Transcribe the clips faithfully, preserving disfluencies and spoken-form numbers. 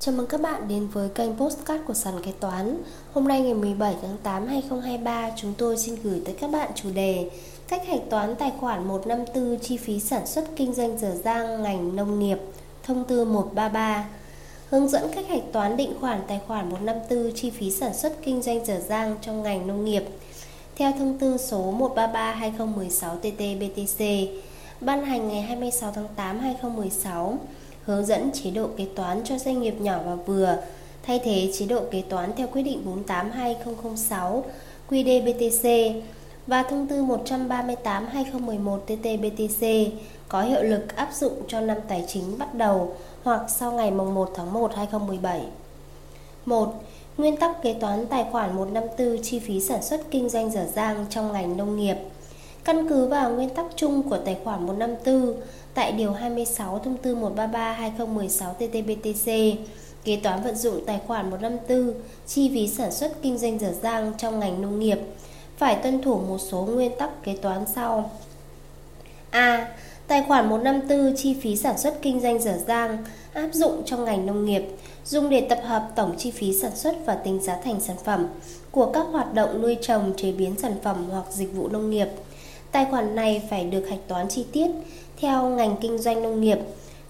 Chào mừng các bạn đến với kênh Podcast của Sàn Kế Toán. Hôm nay ngày mười bảy tháng tám năm hai nghìn không trăm hai mươi ba, chúng tôi xin gửi tới các bạn chủ đề cách hạch toán tài khoản một năm tư chi phí sản xuất kinh doanh dở dang ngành nông nghiệp, thông tư một ba ba. Hướng dẫn cách hạch toán định khoản tài khoản một năm tư chi phí sản xuất kinh doanh dở dang trong ngành nông nghiệp theo thông tư số một ba ba trên hai nghìn không trăm mười sáu T T B T C ban hành ngày hai mươi sáu tháng tám năm hai nghìn không trăm mười sáu. Hướng dẫn chế độ kế toán cho doanh nghiệp nhỏ và vừa, thay thế chế độ kế toán theo quyết định bốn tám hai nghìn không trăm sáu Q Đ B T C và thông tư một ba tám trên hai nghìn không trăm mười một T T B T C có hiệu lực áp dụng cho năm tài chính bắt đầu hoặc sau ngày mùng một tháng một năm hai nghìn không trăm mười bảy. một. Nguyên tắc kế toán tài khoản một năm tư chi phí sản xuất kinh doanh dở dang trong ngành nông nghiệp. Căn cứ vào nguyên tắc chung của tài khoản một năm tư tại điều hai mươi sáu thông tư một ba ba trên hai nghìn không trăm mười sáu T T B T C, kế toán vận dụng tài khoản một năm tư chi phí sản xuất kinh doanh dở dang trong ngành nông nghiệp phải tuân thủ một số nguyên tắc kế toán sau. A. Tài khoản một năm tư chi phí sản xuất kinh doanh dở dang áp dụng trong ngành nông nghiệp dùng để tập hợp tổng chi phí sản xuất và tính giá thành sản phẩm của các hoạt động nuôi trồng, chế biến sản phẩm hoặc dịch vụ nông nghiệp. Tài khoản này phải được hạch toán chi tiết theo ngành kinh doanh nông nghiệp,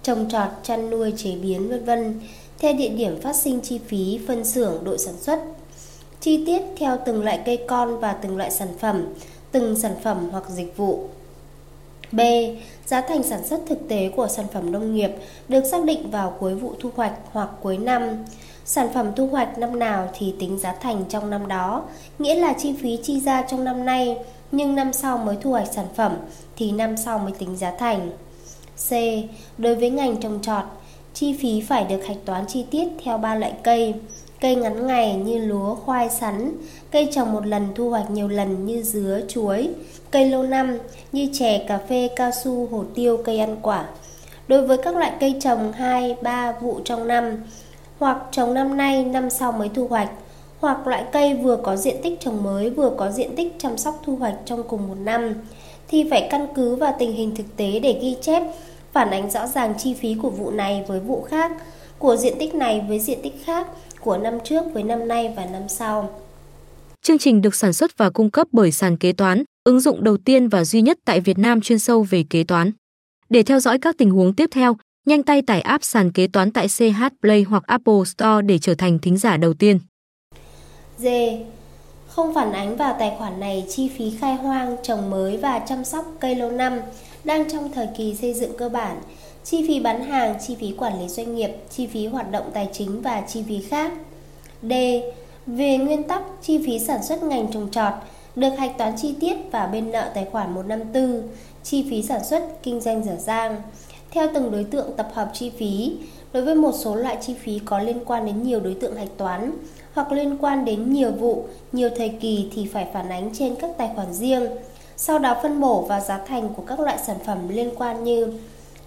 trồng trọt, chăn nuôi, chế biến, vân vân theo địa điểm phát sinh chi phí, phân xưởng, đội sản xuất. Chi tiết theo từng loại cây con và từng loại sản phẩm, từng sản phẩm hoặc dịch vụ. B. Giá thành sản xuất thực tế của sản phẩm nông nghiệp được xác định vào cuối vụ thu hoạch hoặc cuối năm. Sản phẩm thu hoạch năm nào thì tính giá thành trong năm đó, nghĩa là chi phí chi ra trong năm nay, nhưng năm sau mới thu hoạch sản phẩm thì năm sau mới tính giá thành. C. Đối với ngành trồng trọt, chi phí phải được hạch toán chi tiết theo ba loại cây. Cây ngắn ngày như lúa, khoai, sắn, cây trồng một lần thu hoạch nhiều lần như dứa, chuối, cây lâu năm như chè, cà phê, cao su, hồ tiêu, cây ăn quả. Đối với các loại cây trồng hai, ba vụ trong năm, hoặc trồng năm nay, năm sau mới thu hoạch, hoặc loại cây vừa có diện tích trồng mới vừa có diện tích chăm sóc thu hoạch trong cùng một năm, thì phải căn cứ vào tình hình thực tế để ghi chép, phản ánh rõ ràng chi phí của vụ này với vụ khác, của diện tích này với diện tích khác, của năm trước với năm nay và năm sau. Chương trình được sản xuất và cung cấp bởi Sàn Kế Toán, ứng dụng đầu tiên và duy nhất tại Việt Nam chuyên sâu về kế toán. Để theo dõi các tình huống tiếp theo, nhanh tay tải app Sàn Kế Toán tại xê hát Play hoặc Apple Store để trở thành thính giả đầu tiên. D. Không phản ánh vào tài khoản này chi phí khai hoang, trồng mới và chăm sóc cây lâu năm đang trong thời kỳ xây dựng cơ bản, chi phí bán hàng, chi phí quản lý doanh nghiệp, chi phí hoạt động tài chính và chi phí khác. D. Về nguyên tắc, chi phí sản xuất ngành trồng trọt được hạch toán chi tiết và bên nợ tài khoản một năm tư, chi phí sản xuất, kinh doanh dở dang, theo từng đối tượng tập hợp chi phí. Đối với một số loại chi phí có liên quan đến nhiều đối tượng hạch toán hoặc liên quan đến nhiều vụ, nhiều thời kỳ thì phải phản ánh trên các tài khoản riêng, sau đó phân bổ vào giá thành của các loại sản phẩm liên quan như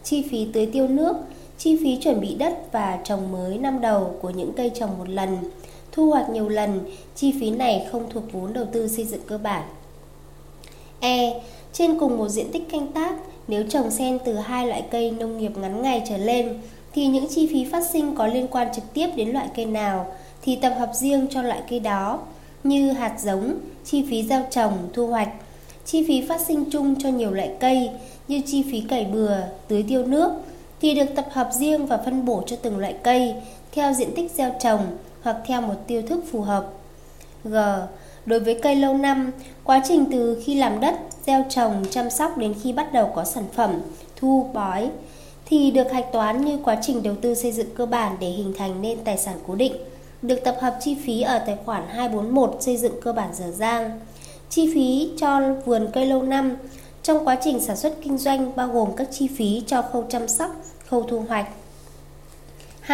chi phí tưới tiêu nước, chi phí chuẩn bị đất và trồng mới năm đầu của những cây trồng một lần, thu hoạch nhiều lần, chi phí này không thuộc vốn đầu tư xây dựng cơ bản. E. Trên cùng một diện tích canh tác, nếu trồng xen từ hai loại cây nông nghiệp ngắn ngày trở lên, thì những chi phí phát sinh có liên quan trực tiếp đến loại cây nào thì tập hợp riêng cho loại cây đó, như hạt giống, chi phí gieo trồng, thu hoạch, chi phí phát sinh chung cho nhiều loại cây như chi phí cày bừa, tưới tiêu nước thì được tập hợp riêng và phân bổ cho từng loại cây theo diện tích gieo trồng hoặc theo một tiêu thức phù hợp. G. Đối với cây lâu năm, quá trình từ khi làm đất, gieo trồng, chăm sóc đến khi bắt đầu có sản phẩm, thu, bói thì được hạch toán như quá trình đầu tư xây dựng cơ bản để hình thành nên tài sản cố định, được tập hợp chi phí ở tài khoản hai bốn một xây dựng cơ bản dở dang. Chi phí cho vườn cây lâu năm trong quá trình sản xuất kinh doanh bao gồm các chi phí cho khâu chăm sóc, khâu thu hoạch. H.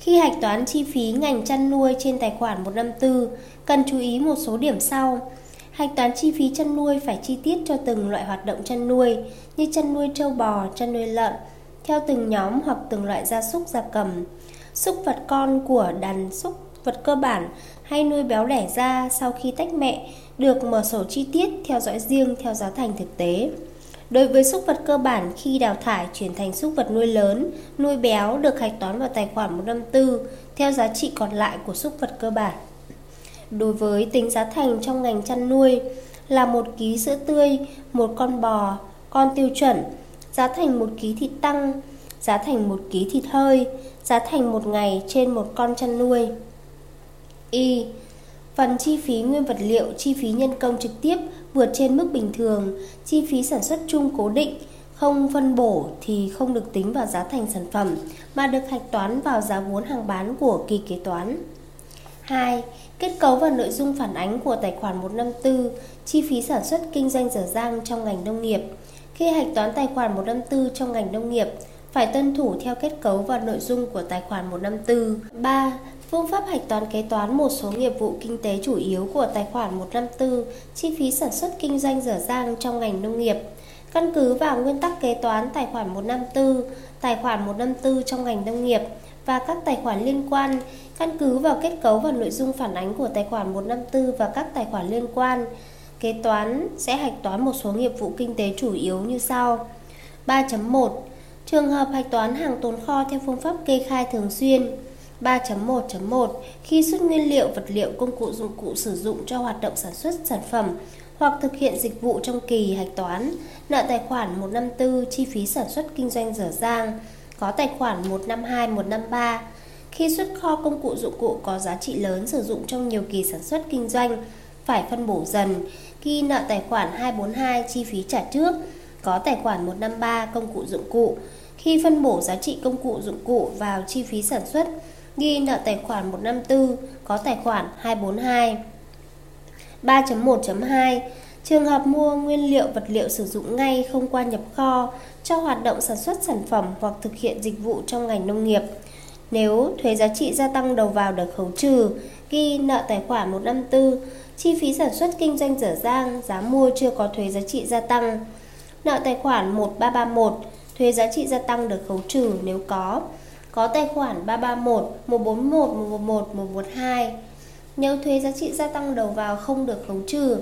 Khi hạch toán chi phí ngành chăn nuôi trên tài khoản một năm tư, cần chú ý một số điểm sau. Hạch toán chi phí chăn nuôi phải chi tiết cho từng loại hoạt động chăn nuôi như chăn nuôi trâu bò, chăn nuôi lợn, theo từng nhóm hoặc từng loại gia súc, gia cầm, súc vật con của đàn súc vật cơ bản hay nuôi béo đẻ ra sau khi tách mẹ được mở sổ chi tiết theo dõi riêng theo giá thành thực tế. Đối với súc vật cơ bản, khi đào thải chuyển thành súc vật nuôi lớn, nuôi béo được hạch toán vào tài khoản một năm tư theo giá trị còn lại của súc vật cơ bản. Đối với tính giá thành trong ngành chăn nuôi là một ký sữa tươi, một con bò, con tiêu chuẩn, giá thành một ký thịt tăng, giá thành một ký thịt hơi, giá thành một ngày trên một con chăn nuôi. Y. Phần chi phí nguyên vật liệu, chi phí nhân công trực tiếp vượt trên mức bình thường, chi phí sản xuất chung cố định, không phân bổ thì không được tính vào giá thành sản phẩm mà được hạch toán vào giá vốn hàng bán của kỳ kế toán. hai. Kết cấu và nội dung phản ánh của tài khoản một năm tư, chi phí sản xuất kinh doanh dở dang trong ngành nông nghiệp. Khi hạch toán tài khoản một năm tư trong ngành nông nghiệp, phải tuân thủ theo kết cấu và nội dung của tài khoản một năm tư. ba. Phương pháp hạch toán kế toán một số nghiệp vụ kinh tế chủ yếu của tài khoản một năm tư, chi phí sản xuất kinh doanh dở dang trong ngành nông nghiệp. Căn cứ vào nguyên tắc kế toán tài khoản một năm tư, tài khoản một năm tư trong ngành nông nghiệp và các tài khoản liên quan, căn cứ vào kết cấu và nội dung phản ánh của tài khoản một năm tư và các tài khoản liên quan, kế toán sẽ hạch toán một số nghiệp vụ kinh tế chủ yếu như sau. ba chấm một. Trường hợp hạch toán hàng tồn kho theo phương pháp kê khai thường xuyên. ba chấm một chấm một. Khi xuất nguyên liệu, vật liệu, công cụ, dụng cụ sử dụng cho hoạt động sản xuất sản phẩm hoặc thực hiện dịch vụ trong kỳ hạch toán, nợ tài khoản một năm tư, chi phí sản xuất kinh doanh dở dang, có tài khoản một năm hai một năm ba. Khi xuất kho công cụ dụng cụ có giá trị lớn sử dụng trong nhiều kỳ sản xuất kinh doanh, phải phân bổ dần, ghi nợ tài khoản hai bốn hai, chi phí trả trước, có tài khoản một năm ba, công cụ dụng cụ. Khi phân bổ giá trị công cụ dụng cụ vào chi phí sản xuất, ghi nợ tài khoản một năm tư, có tài khoản hai bốn hai. ba chấm một chấm hai. Trường hợp mua nguyên liệu vật liệu sử dụng ngay không qua nhập kho cho hoạt động sản xuất sản phẩm hoặc thực hiện dịch vụ trong ngành nông nghiệp. Nếu thuế giá trị gia tăng đầu vào được khấu trừ, ghi nợ tài khoản một năm tư, chi phí sản xuất kinh doanh dở dang, giá mua chưa có thuế giá trị gia tăng. Nợ tài khoản một ba ba một, thuế giá trị gia tăng được khấu trừ nếu có, có tài khoản ba ba một, một bốn một, một một một, một một hai. Nếu thuế giá trị gia tăng đầu vào không được khấu trừ,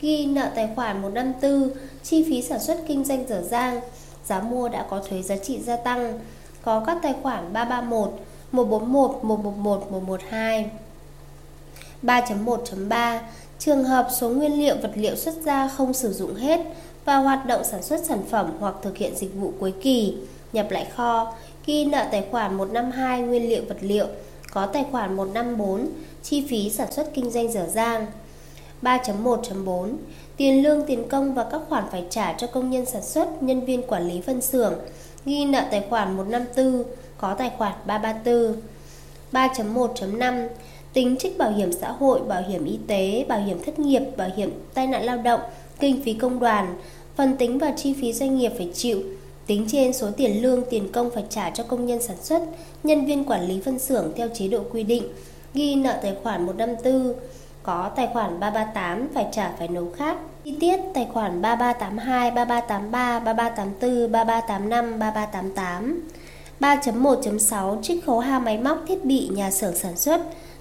ghi nợ tài khoản một năm tư, chi phí sản xuất kinh doanh dở dang, giá mua đã có thuế giá trị gia tăng, có các tài khoản ba ba một, một bốn một, một một một, một một hai. ba chấm một chấm ba. Trường hợp số nguyên liệu vật liệu xuất ra không sử dụng hết và hoạt động sản xuất sản phẩm hoặc thực hiện dịch vụ cuối kỳ, nhập lại kho, ghi nợ tài khoản một năm hai, nguyên liệu vật liệu, có tài khoản một năm bốn, chi phí sản xuất kinh doanh dở dang. ba chấm một chấm bốn. Tiền lương, tiền công và các khoản phải trả cho công nhân sản xuất, nhân viên quản lý phân xưởng, ghi nợ tài khoản một năm tư, có tài khoản ba ba tư. ba chấm một chấm năm. Tính trích bảo hiểm xã hội, bảo hiểm y tế, bảo hiểm thất nghiệp, bảo hiểm tai nạn lao động, kinh phí công đoàn, phần tính và chi phí doanh nghiệp phải chịu, tính trên số tiền lương, tiền công phải trả cho công nhân sản xuất, nhân viên quản lý phân xưởng theo chế độ quy định, ghi nợ tài khoản một năm tư, có tài khoản ba ba tám, phải trả phải nấu khác. Chi tiết tài khoản ba ba tám hai, ba ba tám ba, ba ba tám tư, ba ba tám năm, ba ba tám tám. ba chấm một chấm sáu. Trích khấu hao máy móc thiết bị nhà xưởng sản xuất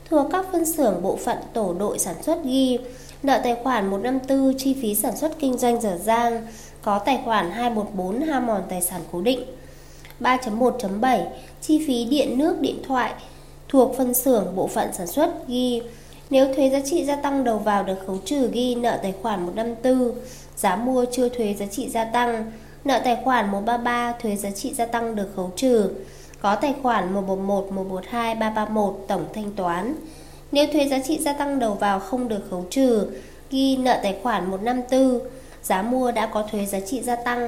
thuộc các phân xưởng, bộ phận, tổ đội sản xuất, ghi nợ tài khoản một năm tư, chi phí sản xuất kinh doanh dở dang, có tài khoản hai một bốn, hao mòn tài sản cố định. ba chấm một chấm bảy. Chi phí điện, nước, điện thoại thuộc phân xưởng, bộ phận sản xuất, ghi nếu thuế giá trị gia tăng đầu vào được khấu trừ, ghi nợ tài khoản một năm tư, giá mua chưa thuế giá trị gia tăng, nợ tài khoản một ba ba, thuế giá trị gia tăng được khấu trừ, có tài khoản một một một, một một hai, ba ba một, tổng thanh toán. Nếu thuế giá trị gia tăng đầu vào không được khấu trừ, ghi nợ tài khoản một năm tư, giá mua đã có thuế giá trị gia tăng,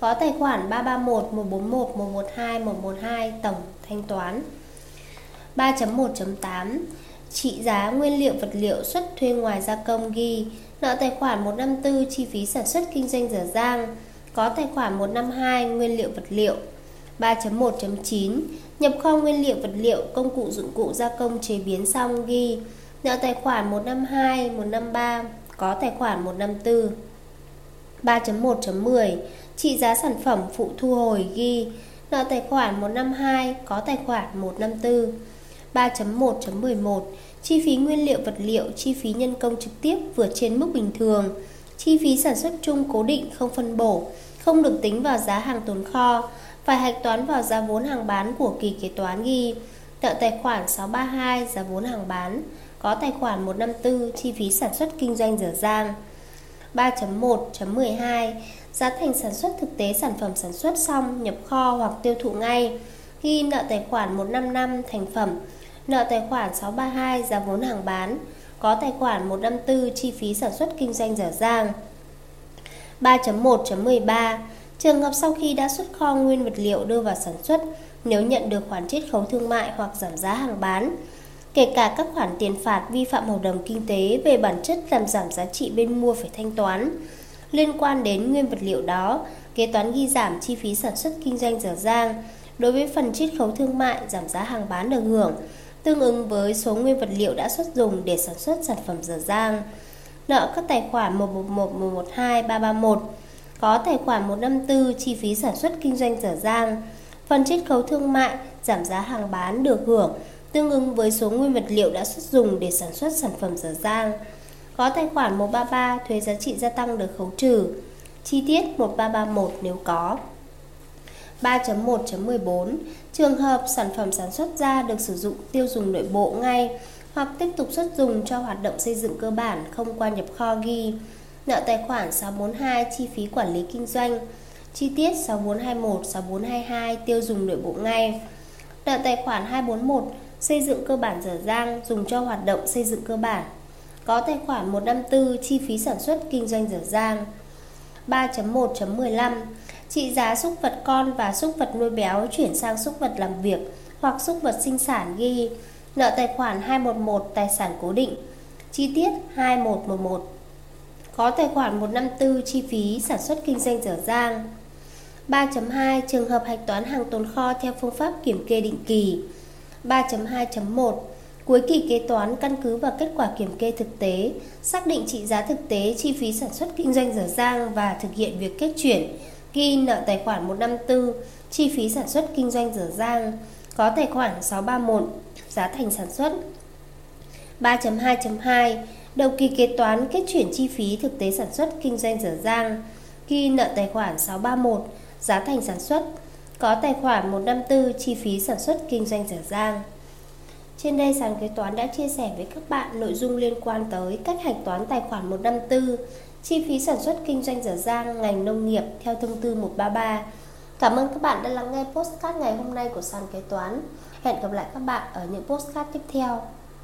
có tài khoản ba ba một, một bốn một, một một hai, một một hai, tổng thanh toán. ba chấm một chấm tám. Trị giá nguyên liệu vật liệu xuất thuê ngoài gia công, ghi nợ tài khoản một năm tư, chi phí sản xuất kinh doanh dở dang, có tài khoản một năm hai, nguyên liệu vật liệu. ba chấm một chấm chín. Nhập kho nguyên liệu vật liệu, công cụ dụng cụ gia công chế biến xong, ghi nợ tài khoản một năm hai, một năm ba, có tài khoản một năm tư. ba chấm một chấm mười. Trị giá sản phẩm phụ thu hồi, ghi nợ tài khoản một năm hai, có tài khoản một năm tư. ba chấm một chấm mười một. Chi phí nguyên liệu vật liệu, chi phí nhân công trực tiếp vượt trên mức bình thường, chi phí sản xuất chung cố định không phân bổ, không được tính vào giá hàng tồn kho, phải hạch toán vào giá vốn hàng bán của kỳ kế toán ghi tại tài khoản sáu ba hai giá vốn hàng bán, có tài khoản một trăm năm mươi tư chi phí sản xuất kinh doanh dở dang. ba chấm một chấm mười hai Giá thành sản xuất thực tế sản phẩm sản xuất xong, nhập kho hoặc tiêu thụ ngay, ghi nợ tài khoản một trăm năm mươi lăm thành phẩm, nợ tài khoản sáu ba hai giá vốn hàng bán, có tài khoản một trăm năm mươi tư chi phí sản xuất kinh doanh dở dang. ba chấm một chấm mười ba Trường hợp sau khi đã xuất kho nguyên vật liệu đưa vào sản xuất, nếu nhận được khoản chiết khấu thương mại hoặc giảm giá hàng bán, kể cả các khoản tiền phạt vi phạm hợp đồng kinh tế về bản chất làm giảm giá trị bên mua phải thanh toán liên quan đến nguyên vật liệu đó, kế toán ghi giảm chi phí sản xuất kinh doanh dở dang đối với phần chiết khấu thương mại giảm giá hàng bán được hưởng, tương ứng với số nguyên vật liệu đã xuất dùng để sản xuất sản phẩm dở dang. Nợ các tài khoản một trăm mười một, một trăm mười hai, ba trăm ba mươi mốt, có tài khoản một trăm năm mươi tư chi phí sản xuất kinh doanh dở dang, phần chiết khấu thương mại giảm giá hàng bán được hưởng tương ứng với số nguyên vật liệu đã xuất dùng để sản xuất sản phẩm dở dang, có tài khoản một trăm ba mươi ba thuế giá trị gia tăng được khấu trừ, chi tiết một ba ba mốt nếu có. ba chấm một chấm mười bốn Trường hợp sản phẩm sản xuất ra được sử dụng tiêu dùng nội bộ ngay hoặc tiếp tục xuất dùng cho hoạt động xây dựng cơ bản không qua nhập kho ghi nợ tài khoản sáu bốn hai chi phí quản lý kinh doanh, chi tiết sáu bốn hai mốt, sáu bốn hai hai tiêu dùng nội bộ ngay, nợ tài khoản hai trăm bốn mươi mốt xây dựng cơ bản dở dang dùng cho hoạt động xây dựng cơ bản, có tài khoản một trăm năm mươi tư chi phí sản xuất kinh doanh dở dang. ba chấm một chấm mười lăm Trị giá súc vật con và súc vật nuôi béo chuyển sang súc vật làm việc hoặc súc vật sinh sản ghi nợ tài khoản hai trăm mười một tài sản cố định, chi tiết hai một một một, có tài khoản một trăm năm mươi tư chi phí sản xuất kinh doanh dở dang. ba chấm hai Trường hợp hạch toán hàng tồn kho theo phương pháp kiểm kê định kỳ. ba chấm hai chấm một Cuối kỳ kế toán căn cứ vào kết quả kiểm kê thực tế, xác định trị giá thực tế chi phí sản xuất kinh doanh dở dang và thực hiện việc kết chuyển, ghi nợ tài khoản một trăm năm mươi tư chi phí sản xuất kinh doanh dở dang, có tài khoản sáu ba mốt giá thành sản xuất. ba chấm hai chấm hai Đầu kỳ kế toán kết chuyển chi phí thực tế sản xuất kinh doanh dở dang, ghi nợ tài khoản sáu ba mốt giá thành sản xuất, có tài khoản một trăm năm mươi tư chi phí sản xuất kinh doanh dở dang. Trên đây Sàn Kế Toán đã chia sẻ với các bạn nội dung liên quan tới cách hạch toán tài khoản một trăm năm mươi tư chi phí sản xuất kinh doanh dở dang ngành nông nghiệp theo thông tư một trăm ba mươi ba. Cảm ơn các bạn đã lắng nghe podcast ngày hôm nay của Sàn Kế Toán. Hẹn gặp lại các bạn ở những podcast tiếp theo.